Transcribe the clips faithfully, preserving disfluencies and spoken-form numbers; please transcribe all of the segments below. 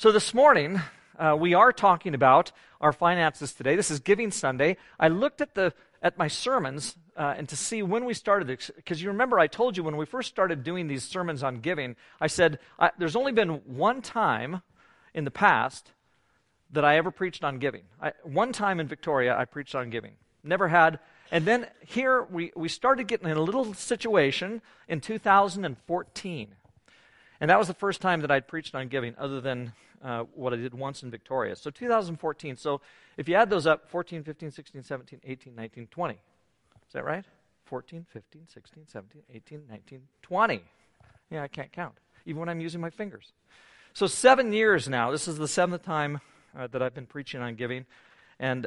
So this morning, uh, we are talking about our finances today. This is Giving Sunday. I looked at the at my sermons uh, and to see when we started this, because you remember I told you when we first started doing these sermons on giving, I said I, there's only been one time in the past that I ever preached on giving. I, one time in Victoria, I preached on giving. Never had. And then here, we, we started getting in a little situation in two thousand fourteen. And that was the first time that I'd preached on giving, other than uh, what I did once in Victoria. So two thousand fourteen. So if you add those up, fourteen, fifteen, sixteen, seventeen, eighteen, nineteen, twenty. Is that right? fourteen, fifteen, sixteen, seventeen, eighteen, nineteen, twenty. Yeah, I can't count, even when I'm using my fingers. So seven years now. This is the seventh time uh, that I've been preaching on giving. And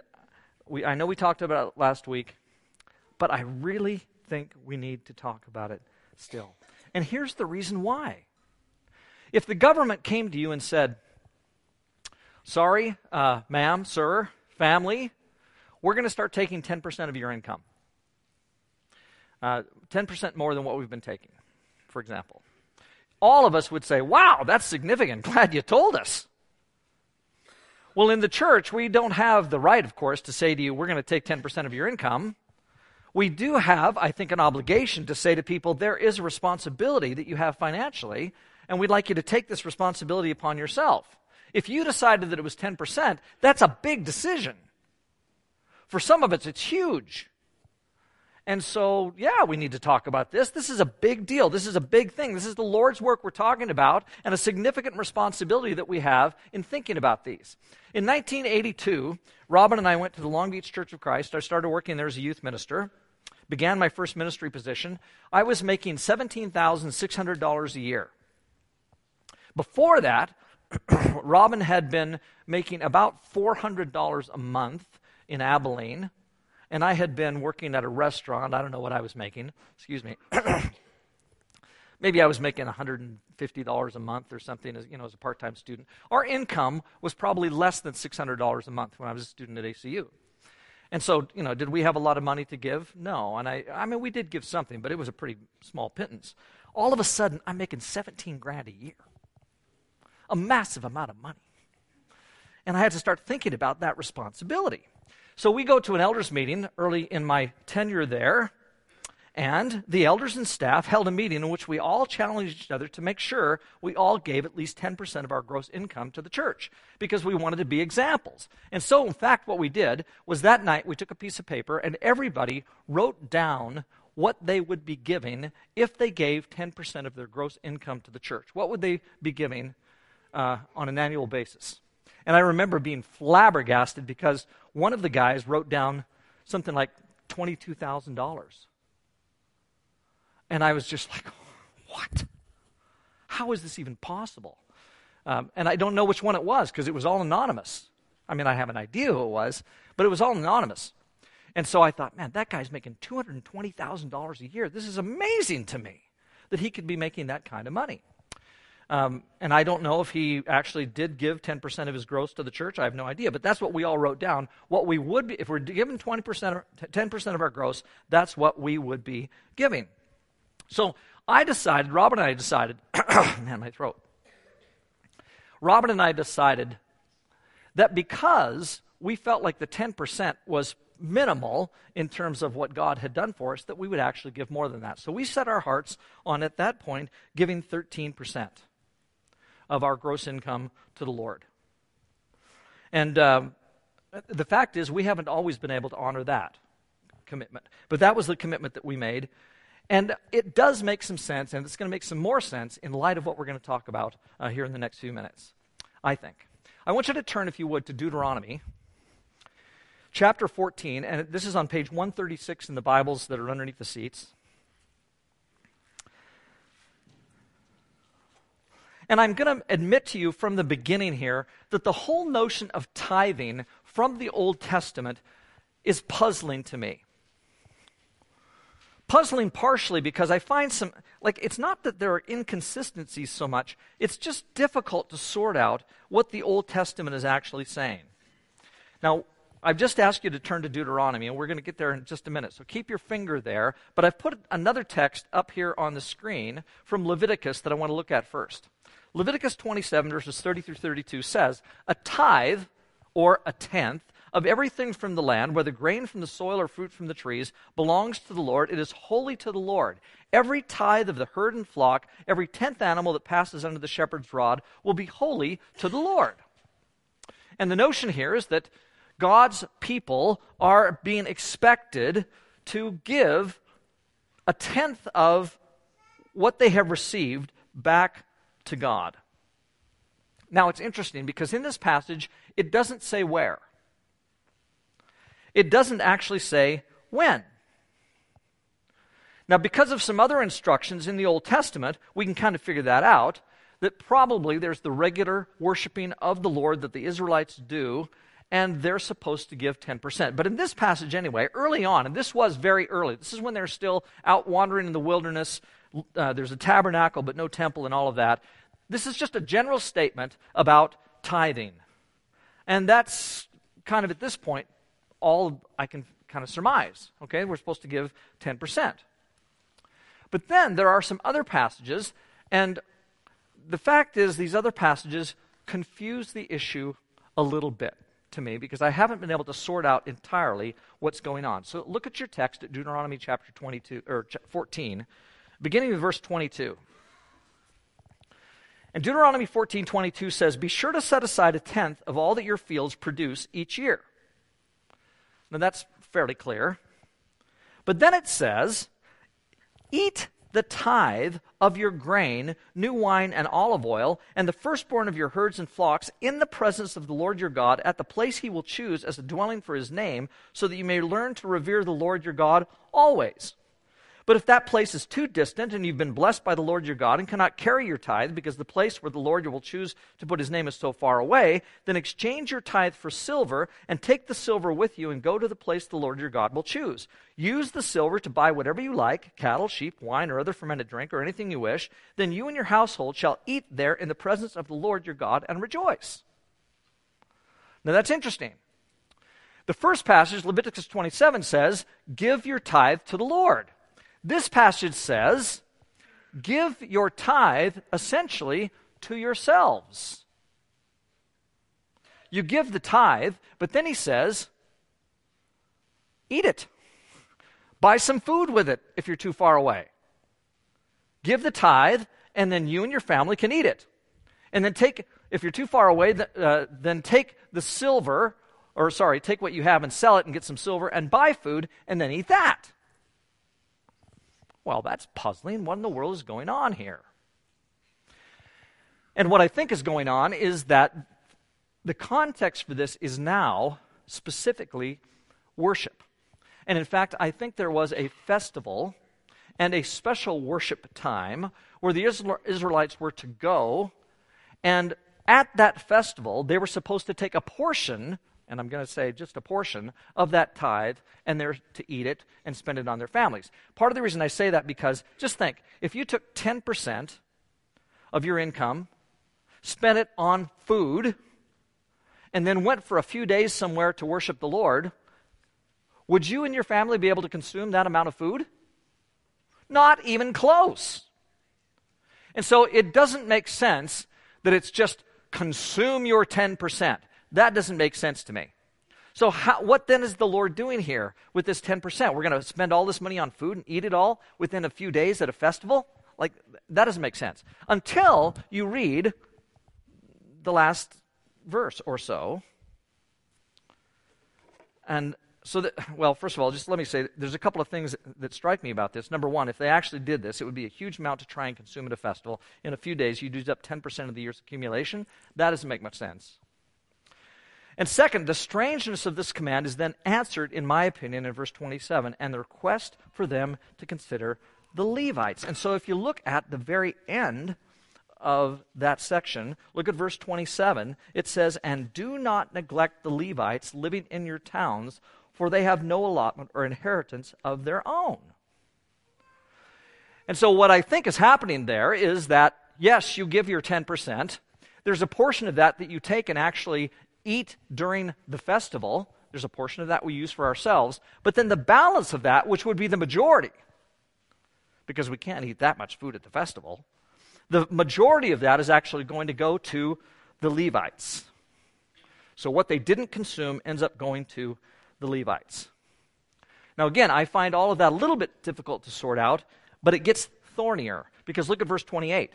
we I know we talked about it last week, but I really think we need to talk about it still. And here's the reason why. If the government came to you and said, sorry, uh, ma'am, sir, family, we're going to start taking ten percent of your income. Uh, ten percent more than what we've been taking, for example. All of us would say, wow, that's significant. Glad you told us. Well, in the church, we don't have the right, of course, to say to you, we're going to take ten percent of your income. We do have, I think, an obligation to say to people, there is a responsibility that you have financially, and we'd like you to take this responsibility upon yourself. If you decided that it was ten percent, that's a big decision. For some of us, it's huge. And so, yeah, we need to talk about this. This is a big deal. This is a big thing. This is the Lord's work we're talking about, and a significant responsibility that we have in thinking about these. In nineteen eighty-two, Robin and I went to the Long Beach Church of Christ. I started working there as a youth minister. Began my first ministry position. I was making seventeen thousand six hundred dollars a year. Before that, Robin had been making about four hundred dollars a month in Abilene, and I had been working at a restaurant. I don't know what I was making. Excuse me. Maybe I was making one hundred fifty dollars a month or something, as, you know, as a part-time student. Our income was probably less than six hundred dollars a month when I was a student at A C U. And so, you know, did we have a lot of money to give? No. And I, I mean, we did give something, but it was a pretty small pittance. All of a sudden, I'm making seventeen grand a year. A massive amount of money. And I had to start thinking about that responsibility. So we go to an elders meeting early in my tenure there, and the elders and staff held a meeting in which we all challenged each other to make sure we all gave at least ten percent of our gross income to the church, because we wanted to be examples. And so, in fact, what we did was that night we took a piece of paper and everybody wrote down what they would be giving if they gave ten percent of their gross income to the church. What would they be giving uh, on an annual basis? And I remember being flabbergasted because one of the guys wrote down something like twenty-two thousand dollars. And I was just like, what? How is this even possible? Um, and I don't know which one it was, because it was all anonymous. I mean, I have an idea who it was, but it was all anonymous. And so I thought, man, that guy's making two hundred twenty thousand dollars a year. This is amazing to me that he could be making that kind of money. Um, and I don't know if he actually did give ten percent of his gross to the church. I have no idea. But that's what we all wrote down. What we would be, if we're giving twenty percent, ten percent of our gross, that's what we would be giving. So I decided, Robin and I decided, man, my throat. Robin and I decided that because we felt like the ten percent was minimal in terms of what God had done for us, that we would actually give more than that. So we set our hearts on, at that point, giving thirteen percent of our gross income to the Lord. And um, the fact is, we haven't always been able to honor that commitment. But that was the commitment that we made. And it does make some sense, and it's going to make some more sense in light of what we're going to talk about uh, here in the next few minutes, I think. I want you to turn, if you would, to Deuteronomy chapter fourteen, and this is on page one thirty-six in the Bibles that are underneath the seats. And I'm going to admit to you from the beginning here that the whole notion of tithing from the Old Testament is puzzling to me. Puzzling partially because I find some, like, it's not that there are inconsistencies so much, it's just difficult to sort out what the Old Testament is actually saying. Now, I've just asked you to turn to Deuteronomy, and we're going to get there in just a minute. So keep your finger there. But I've put another text up here on the screen from Leviticus that I want to look at first. Leviticus twenty-seven, verses thirty through thirty-two says, a tithe, or a tenth, of everything from the land, whether grain from the soil or fruit from the trees, belongs to the Lord. It is holy to the Lord. Every tithe of the herd and flock, every tenth animal that passes under the shepherd's rod, will be holy to the Lord. And the notion here is that God's people are being expected to give a tenth of what they have received back to God. Now, it's interesting because in this passage, it doesn't say where. It doesn't actually say when. Now, because of some other instructions in the Old Testament, we can kind of figure that out, that probably there's the regular worshiping of the Lord that the Israelites do, and they're supposed to give ten percent. But in this passage anyway, early on, and this was very early, this is when they're still out wandering in the wilderness, uh, there's a tabernacle but no temple and all of that. This is just a general statement about tithing. And that's kind of at this point, all I can kind of surmise. Okay, we're supposed to give ten percent. But then there are some other passages, and the fact is these other passages confuse the issue a little bit to me because I haven't been able to sort out entirely what's going on. So look at your text at Deuteronomy chapter twenty-two or fourteen, beginning with verse twenty-two. And Deuteronomy fourteen twenty-two says, "Be sure to set aside a tenth of all that your fields produce each year." Now that's fairly clear. But then it says, eat the tithe of your grain, new wine, and olive oil, and the firstborn of your herds and flocks in the presence of the Lord your God at the place he will choose as a dwelling for his name, so that you may learn to revere the Lord your God always. But if that place is too distant and you've been blessed by the Lord your God and cannot carry your tithe because the place where the Lord will choose to put his name is so far away, then exchange your tithe for silver and take the silver with you and go to the place the Lord your God will choose. Use the silver to buy whatever you like, cattle, sheep, wine, or other fermented drink, or anything you wish. Then you and your household shall eat there in the presence of the Lord your God and rejoice. Now that's interesting. The first passage, Leviticus twenty-seven, says, give your tithe to the Lord. This passage says, give your tithe essentially to yourselves. You give the tithe, but then he says, eat it. Buy some food with it if you're too far away. Give the tithe, and then you and your family can eat it. And then take, if you're too far away, uh, then take the silver, or sorry, take what you have and sell it and get some silver and buy food and then eat that. Well, that's puzzling. What in the world is going on here? And what I think is going on is that the context for this is now specifically worship. And in fact, I think there was a festival and a special worship time where the Israelites were to go, and at that festival, they were supposed to take a portion, and I'm going to say just a portion of that tithe, and they're to eat it and spend it on their families. Part of the reason I say that because, just think, if you took ten percent of your income, spent it on food, and then went for a few days somewhere to worship the Lord, would you and your family be able to consume that amount of food? Not even close. And so it doesn't make sense that it's just consume your ten percent. That doesn't make sense to me. So how, what then is the Lord doing here with this ten percent? We're going to spend all this money on food and eat it all within a few days at a festival? Like, that doesn't make sense. Until you read the last verse or so. And so, that, well, first of all, just let me say, there's a couple of things that, that strike me about this. Number one, if they actually did this, it would be a huge amount to try and consume at a festival. In a few days, you'd use up ten percent of the year's accumulation. That doesn't make much sense. And second, the strangeness of this command is then answered, in my opinion, in verse twenty-seven, and the request for them to consider the Levites. And so if you look at the very end of that section, look at verse twenty-seven, it says, "And do not neglect the Levites living in your towns, for they have no allotment or inheritance of their own." And so what I think is happening there is that, yes, you give your ten percent. There's a portion of that that you take and actually eat during the festival. There's a portion of that we use for ourselves, but then the balance of that, which would be the majority, because we can't eat that much food at the festival, the majority of that is actually going to go to the Levites. So what they didn't consume ends up going to the Levites. Now again, I find all of that a little bit difficult to sort out, but it gets thornier, because look at verse twenty-eight.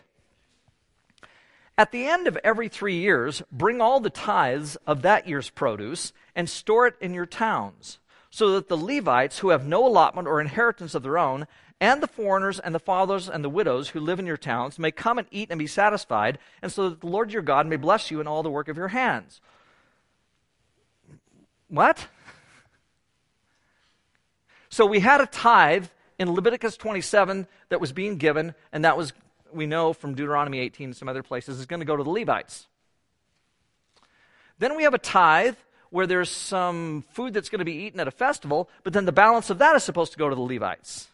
At the end of every three years, bring all the tithes of that year's produce and store it in your towns, so that the Levites who have no allotment or inheritance of their own, and the foreigners and the fathers and the widows who live in your towns may come and eat and be satisfied, and so that the Lord your God may bless you in all the work of your hands. What? So we had a tithe in Leviticus twenty-seven that was being given, and that was, we know from Deuteronomy eighteen and some other places, is going to go to the Levites. Then we have a tithe where there's some food that's going to be eaten at a festival, but then the balance of that is supposed to go to the Levites.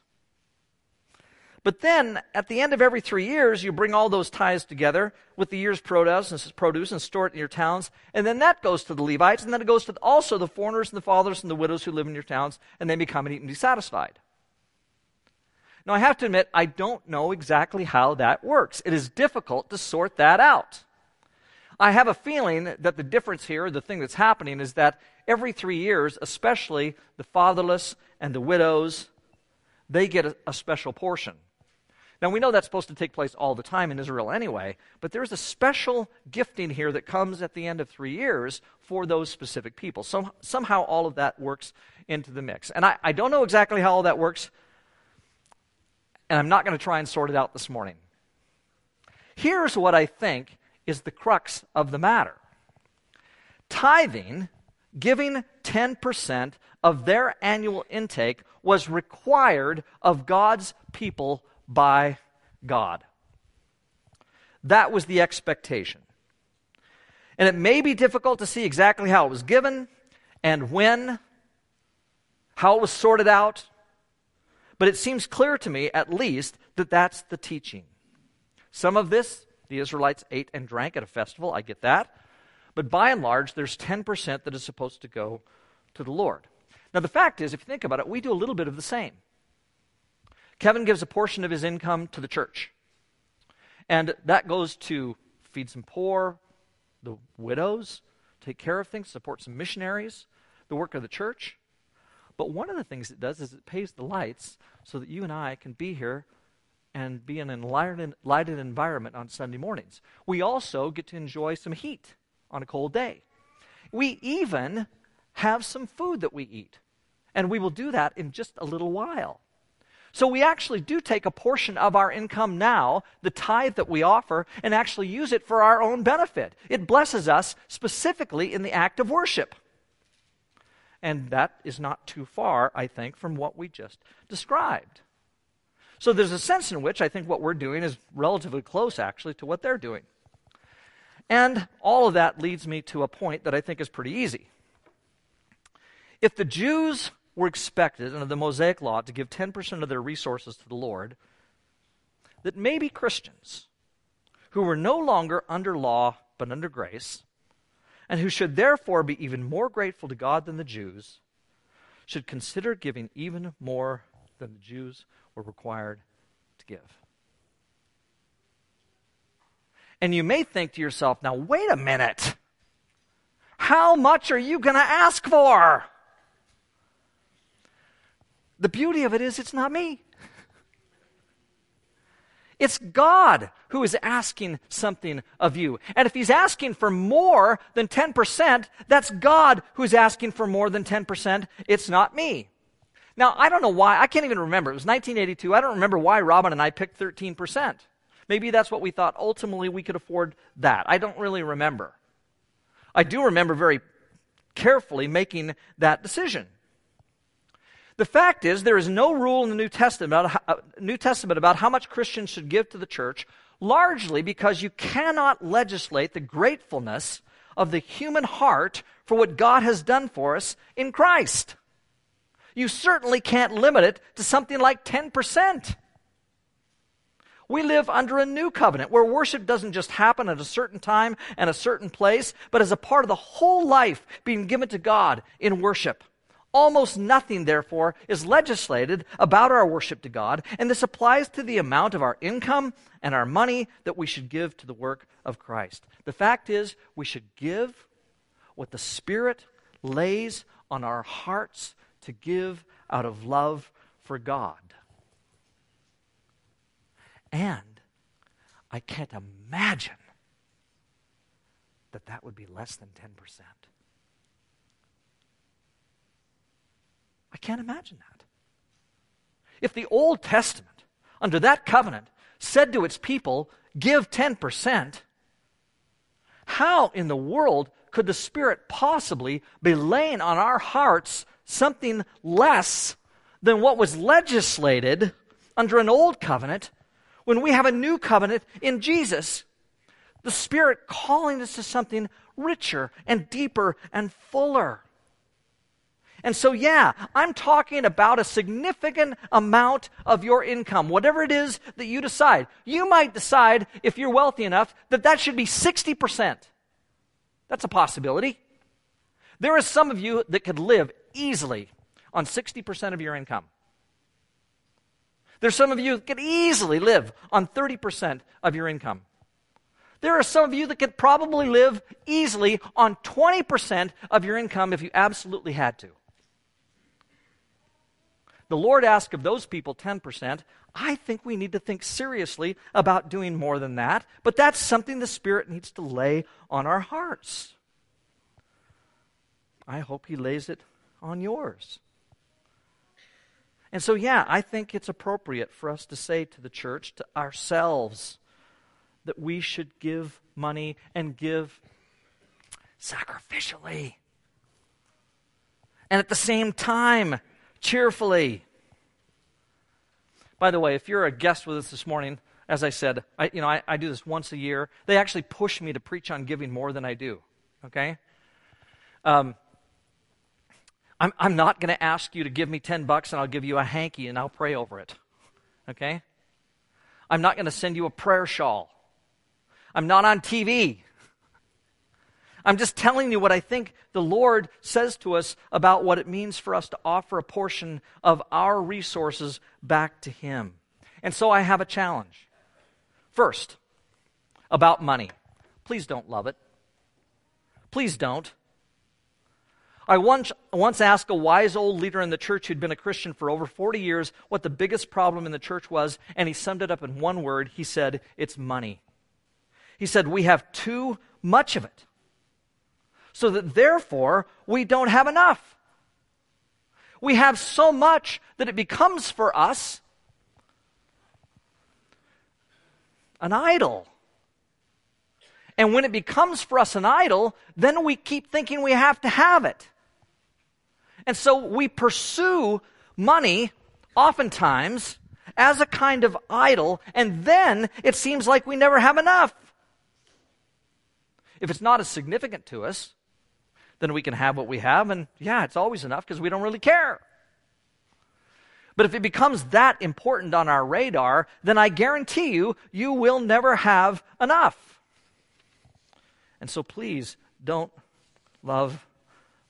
But then, at the end of every three years, you bring all those tithes together with the year's produce and, produce and store it in your towns, and then that goes to the Levites, and then it goes to also the foreigners and the fathers and the widows who live in your towns, and they may come and eat and be satisfied. Now, I have to admit, I don't know exactly how that works. It is difficult to sort that out. I have a feeling that the difference here, the thing that's happening, is that every three years, especially the fatherless and the widows, they get a, a special portion. Now, we know that's supposed to take place all the time in Israel anyway, but there's a special gifting here that comes at the end of three years for those specific people. Some, somehow all of that works into the mix. And I, I don't know exactly how all that works, and I'm not going to try and sort it out this morning. Here's what I think is the crux of the matter. Tithing, giving ten percent of their annual intake, was required of God's people by God. That was the expectation. And it may be difficult to see exactly how it was given and when, how it was sorted out, but it seems clear to me, at least, that that's the teaching. Some of this, the Israelites ate and drank at a festival, I get that, but by and large, there's ten percent that is supposed to go to the Lord. Now the fact is, if you think about it, we do a little bit of the same. Kevin gives a portion of his income to the church. And that goes to feed some poor, the widows, take care of things, support some missionaries, the work of the church. But one of the things it does is it pays the lights so that you and I can be here and be in an enlightened environment on Sunday mornings. We also get to enjoy some heat on a cold day. We even have some food that we eat. And we will do that in just a little while. So we actually do take a portion of our income now, the tithe that we offer, and actually use it for our own benefit. It blesses us specifically in the act of worship. And that is not too far, I think, from what we just described. So there's a sense in which I think what we're doing is relatively close, actually, to what they're doing. And all of that leads me to a point that I think is pretty easy. If the Jews were expected under the Mosaic Law to give ten percent of their resources to the Lord, that maybe Christians, who were no longer under law but under grace, and who should therefore be even more grateful to God than the Jews, should consider giving even more than the Jews were required to give. And you may think to yourself, now wait a minute, how much are you going to ask for? The beauty of it is, it's not me. It's God who is asking something of you. And if he's asking for more than ten percent, that's God who's asking for more than ten percent. It's not me. Now, I don't know why. I can't even remember. It was nineteen eighty-two. I don't remember why Robin and I picked thirteen percent. Maybe that's what we thought. Ultimately, we could afford that. I don't really remember. I do remember very carefully making that decision. The fact is, there is no rule in the New Testament, New Testament about how much Christians should give to the church, largely because you cannot legislate the gratefulness of the human heart for what God has done for us in Christ. You certainly can't limit it to something like ten percent. We live under a new covenant where worship doesn't just happen at a certain time and a certain place, but as a part of the whole life being given to God in worship. Almost nothing, therefore, is legislated about our worship to God, and this applies to the amount of our income and our money that we should give to the work of Christ. The fact is, we should give what the Spirit lays on our hearts to give out of love for God. And I can't imagine that that would be less than ten percent. I can't imagine that. If the Old Testament, under that covenant, said to its people, give ten percent, how in the world could the Spirit possibly be laying on our hearts something less than what was legislated under an old covenant when we have a new covenant in Jesus? The Spirit calling us to something richer and deeper and fuller. And so, yeah, I'm talking about a significant amount of your income, whatever it is that you decide. You might decide, if you're wealthy enough, that that should be sixty percent. That's a possibility. There is some of you that could live easily on sixty percent of your income. There's some of you that could easily live on thirty percent of your income. There are some of you that could probably live easily on twenty percent of your income if you absolutely had to. The Lord asked of those people ten percent. I think we need to think seriously about doing more than that, but that's something the Spirit needs to lay on our hearts. I hope He lays it on yours. And so, yeah, I think it's appropriate for us to say to the church, to ourselves, that we should give money and give sacrificially. And at the same time, cheerfully. By the way, if you're a guest with us this morning, as I said, I, you know, I, I do this once a year. They actually push me to preach on giving more than I do, okay? Um, I'm, I'm not going to ask you to give me ten bucks and I'll give you a hanky and I'll pray over it, okay? I'm not going to send you a prayer shawl. I'm not on T V. I'm just telling you what I think the Lord says to us about what it means for us to offer a portion of our resources back to Him. And so I have a challenge. First, about money. Please don't love it. Please don't. I once, once asked a wise old leader in the church who'd been a Christian for over forty years what the biggest problem in the church was, and he summed it up in one word. He said, it's money. He said, we have too much of it, so that therefore we don't have enough. We have so much that it becomes for us an idol. And when it becomes for us an idol, then we keep thinking we have to have it. And so we pursue money, oftentimes, as a kind of idol, and then it seems like we never have enough. If it's not as significant to us, then we can have what we have, and yeah, it's always enough because we don't really care. But if it becomes that important on our radar, then I guarantee you, you will never have enough. And so please don't love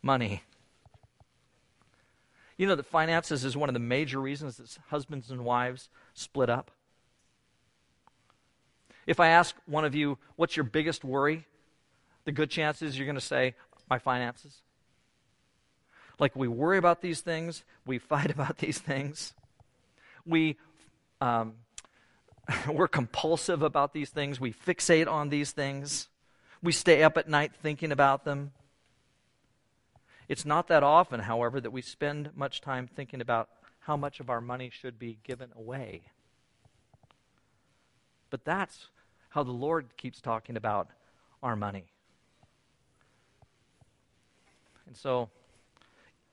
money. You know that finances is one of the major reasons that husbands and wives split up. If I ask one of you, what's your biggest worry? The good chance is you're going to say, my finances. Like, we worry about these things. We fight about these things. We, um, we're compulsive about these things. We fixate on these things. We stay up at night thinking about them. It's not that often, however, that we spend much time thinking about how much of our money should be given away. But that's how the Lord keeps talking about our money. And so,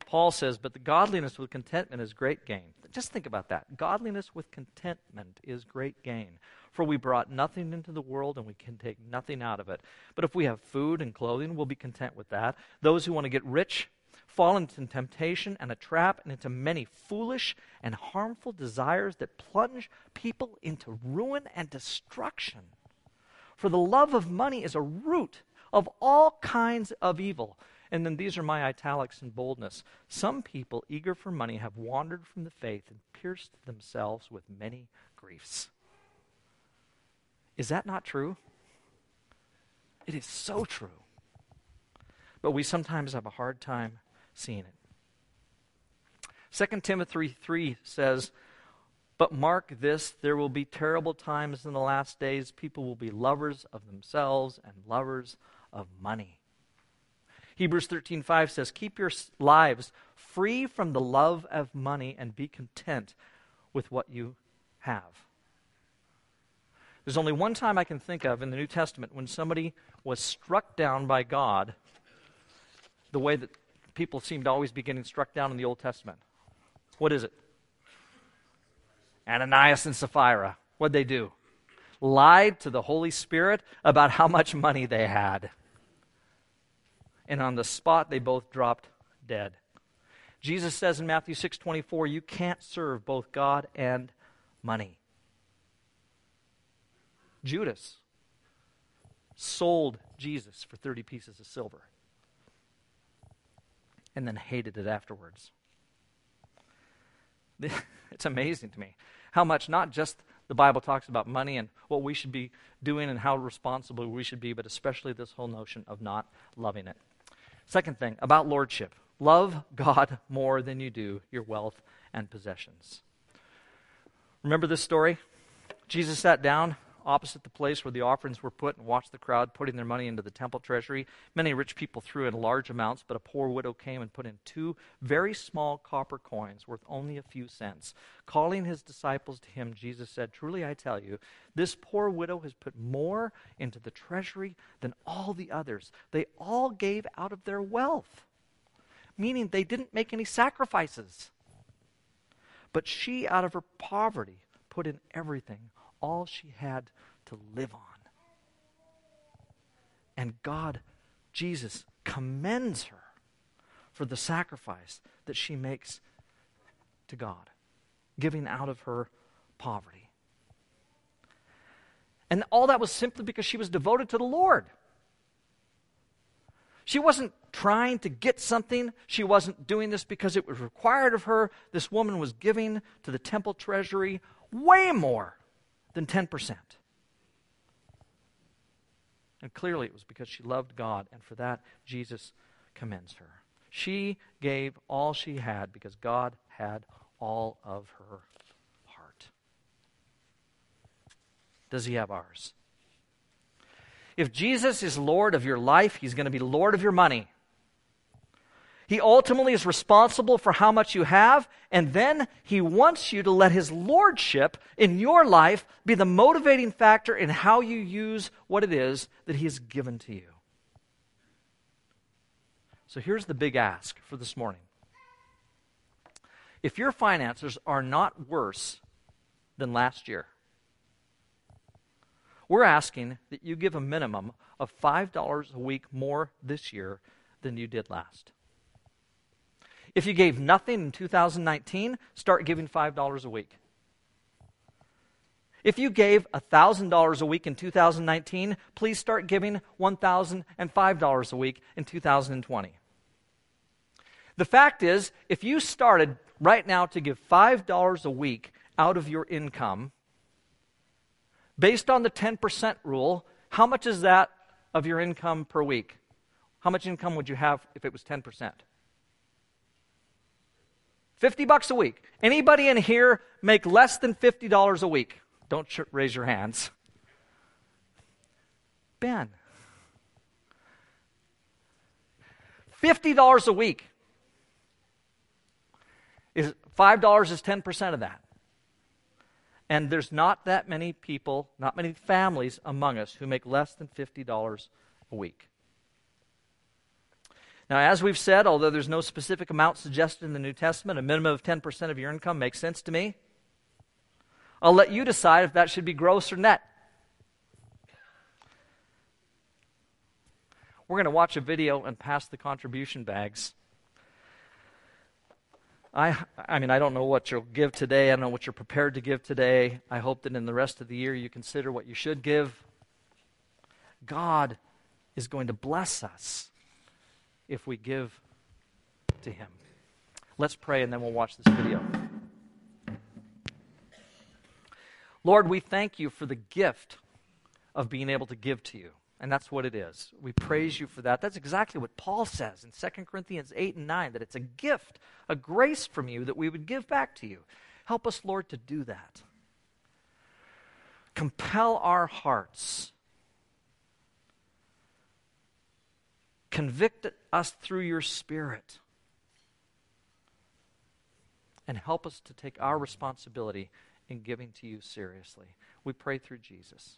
Paul says, but the godliness with contentment is great gain. Just think about that. Godliness with contentment is great gain. For we brought nothing into the world, and we can take nothing out of it. But if we have food and clothing, we'll be content with that. Those who want to get rich fall into temptation and a trap and into many foolish and harmful desires that plunge people into ruin and destruction. For the love of money is a root of all kinds of evil. And then these are my italics and boldness. Some people eager for money have wandered from the faith and pierced themselves with many griefs. Is that not true? It is so true. But we sometimes have a hard time seeing it. Second Timothy three says, "But mark this, there will be terrible times in the last days. People will be lovers of themselves and lovers of money." Hebrews thirteen five says, "Keep your lives free from the love of money and be content with what you have." There's only one time I can think of in the New Testament when somebody was struck down by God the way that people seem to always be getting struck down in the Old Testament. What is it? Ananias and Sapphira. What'd they do? Lied to the Holy Spirit about how much money they had. And on the spot, they both dropped dead. Jesus says in Matthew six twenty-four, you can't serve both God and money. Judas sold Jesus for thirty pieces of silver and then hated it afterwards. It's amazing to me how much not just the Bible talks about money and what we should be doing and how responsible we should be, but especially this whole notion of not loving it. Second thing, about lordship. Love God more than you do your wealth and possessions. Remember this story? Jesus sat down opposite the place where the offerings were put and watched the crowd putting their money into the temple treasury. Many rich people threw in large amounts, but a poor widow came and put in two very small copper coins worth only a few cents. Calling his disciples to him, Jesus said, "Truly I tell you, this poor widow has put more into the treasury than all the others. They all gave out of their wealth," meaning they didn't make any sacrifices. "But she, out of her poverty, put in everything, all she had to live on." And God, Jesus, commends her for the sacrifice that she makes to God, giving out of her poverty. And all that was simply because she was devoted to the Lord. She wasn't trying to get something. She wasn't doing this because it was required of her. This woman was giving to the temple treasury way more than ten percent. And clearly it was because she loved God, and for that, Jesus commends her. She gave all she had because God had all of her heart. Does he have ours? If Jesus is Lord of your life, he's going to be Lord of your money. He ultimately is responsible for how much you have, and then he wants you to let his lordship in your life be the motivating factor in how you use what it is that he has given to you. So here's the big ask for this morning. If your finances are not worse than last year, we're asking that you give a minimum of five dollars a week more this year than you did last. If you gave nothing in two thousand nineteen, start giving five dollars a week. If you gave one thousand dollars a week in two thousand nineteen, please start giving one thousand five dollars a week in two thousand twenty. The fact is, if you started right now to give five dollars a week out of your income, based on the ten percent rule, how much is that of your income per week? How much income would you have if it was ten percent? fifty bucks a week. Anybody in here make less than fifty dollars a week? Don't sh- raise your hands. Ben. fifty dollars a week. Is five dollars is ten percent of that. And there's not that many people, not many families among us who make less than fifty dollars a week. Now, as we've said, although there's no specific amount suggested in the New Testament, a minimum of ten percent of your income makes sense to me. I'll let you decide if that should be gross or net. We're going to watch a video and pass the contribution bags. I I mean, I don't know what you'll give today. I don't know what you're prepared to give today. I hope that in the rest of the year you consider what you should give. God is going to bless us if we give to him. Let's pray, and then we'll watch this video. Lord, we thank you for the gift of being able to give to you. And that's what it is. We praise you for that. That's exactly what Paul says in Second Corinthians eight and nine, that it's a gift, a grace from you that we would give back to you. Help us, Lord, to do that. Compel our hearts. Convict us through your Spirit. And help us to take our responsibility in giving to you seriously. We pray through Jesus.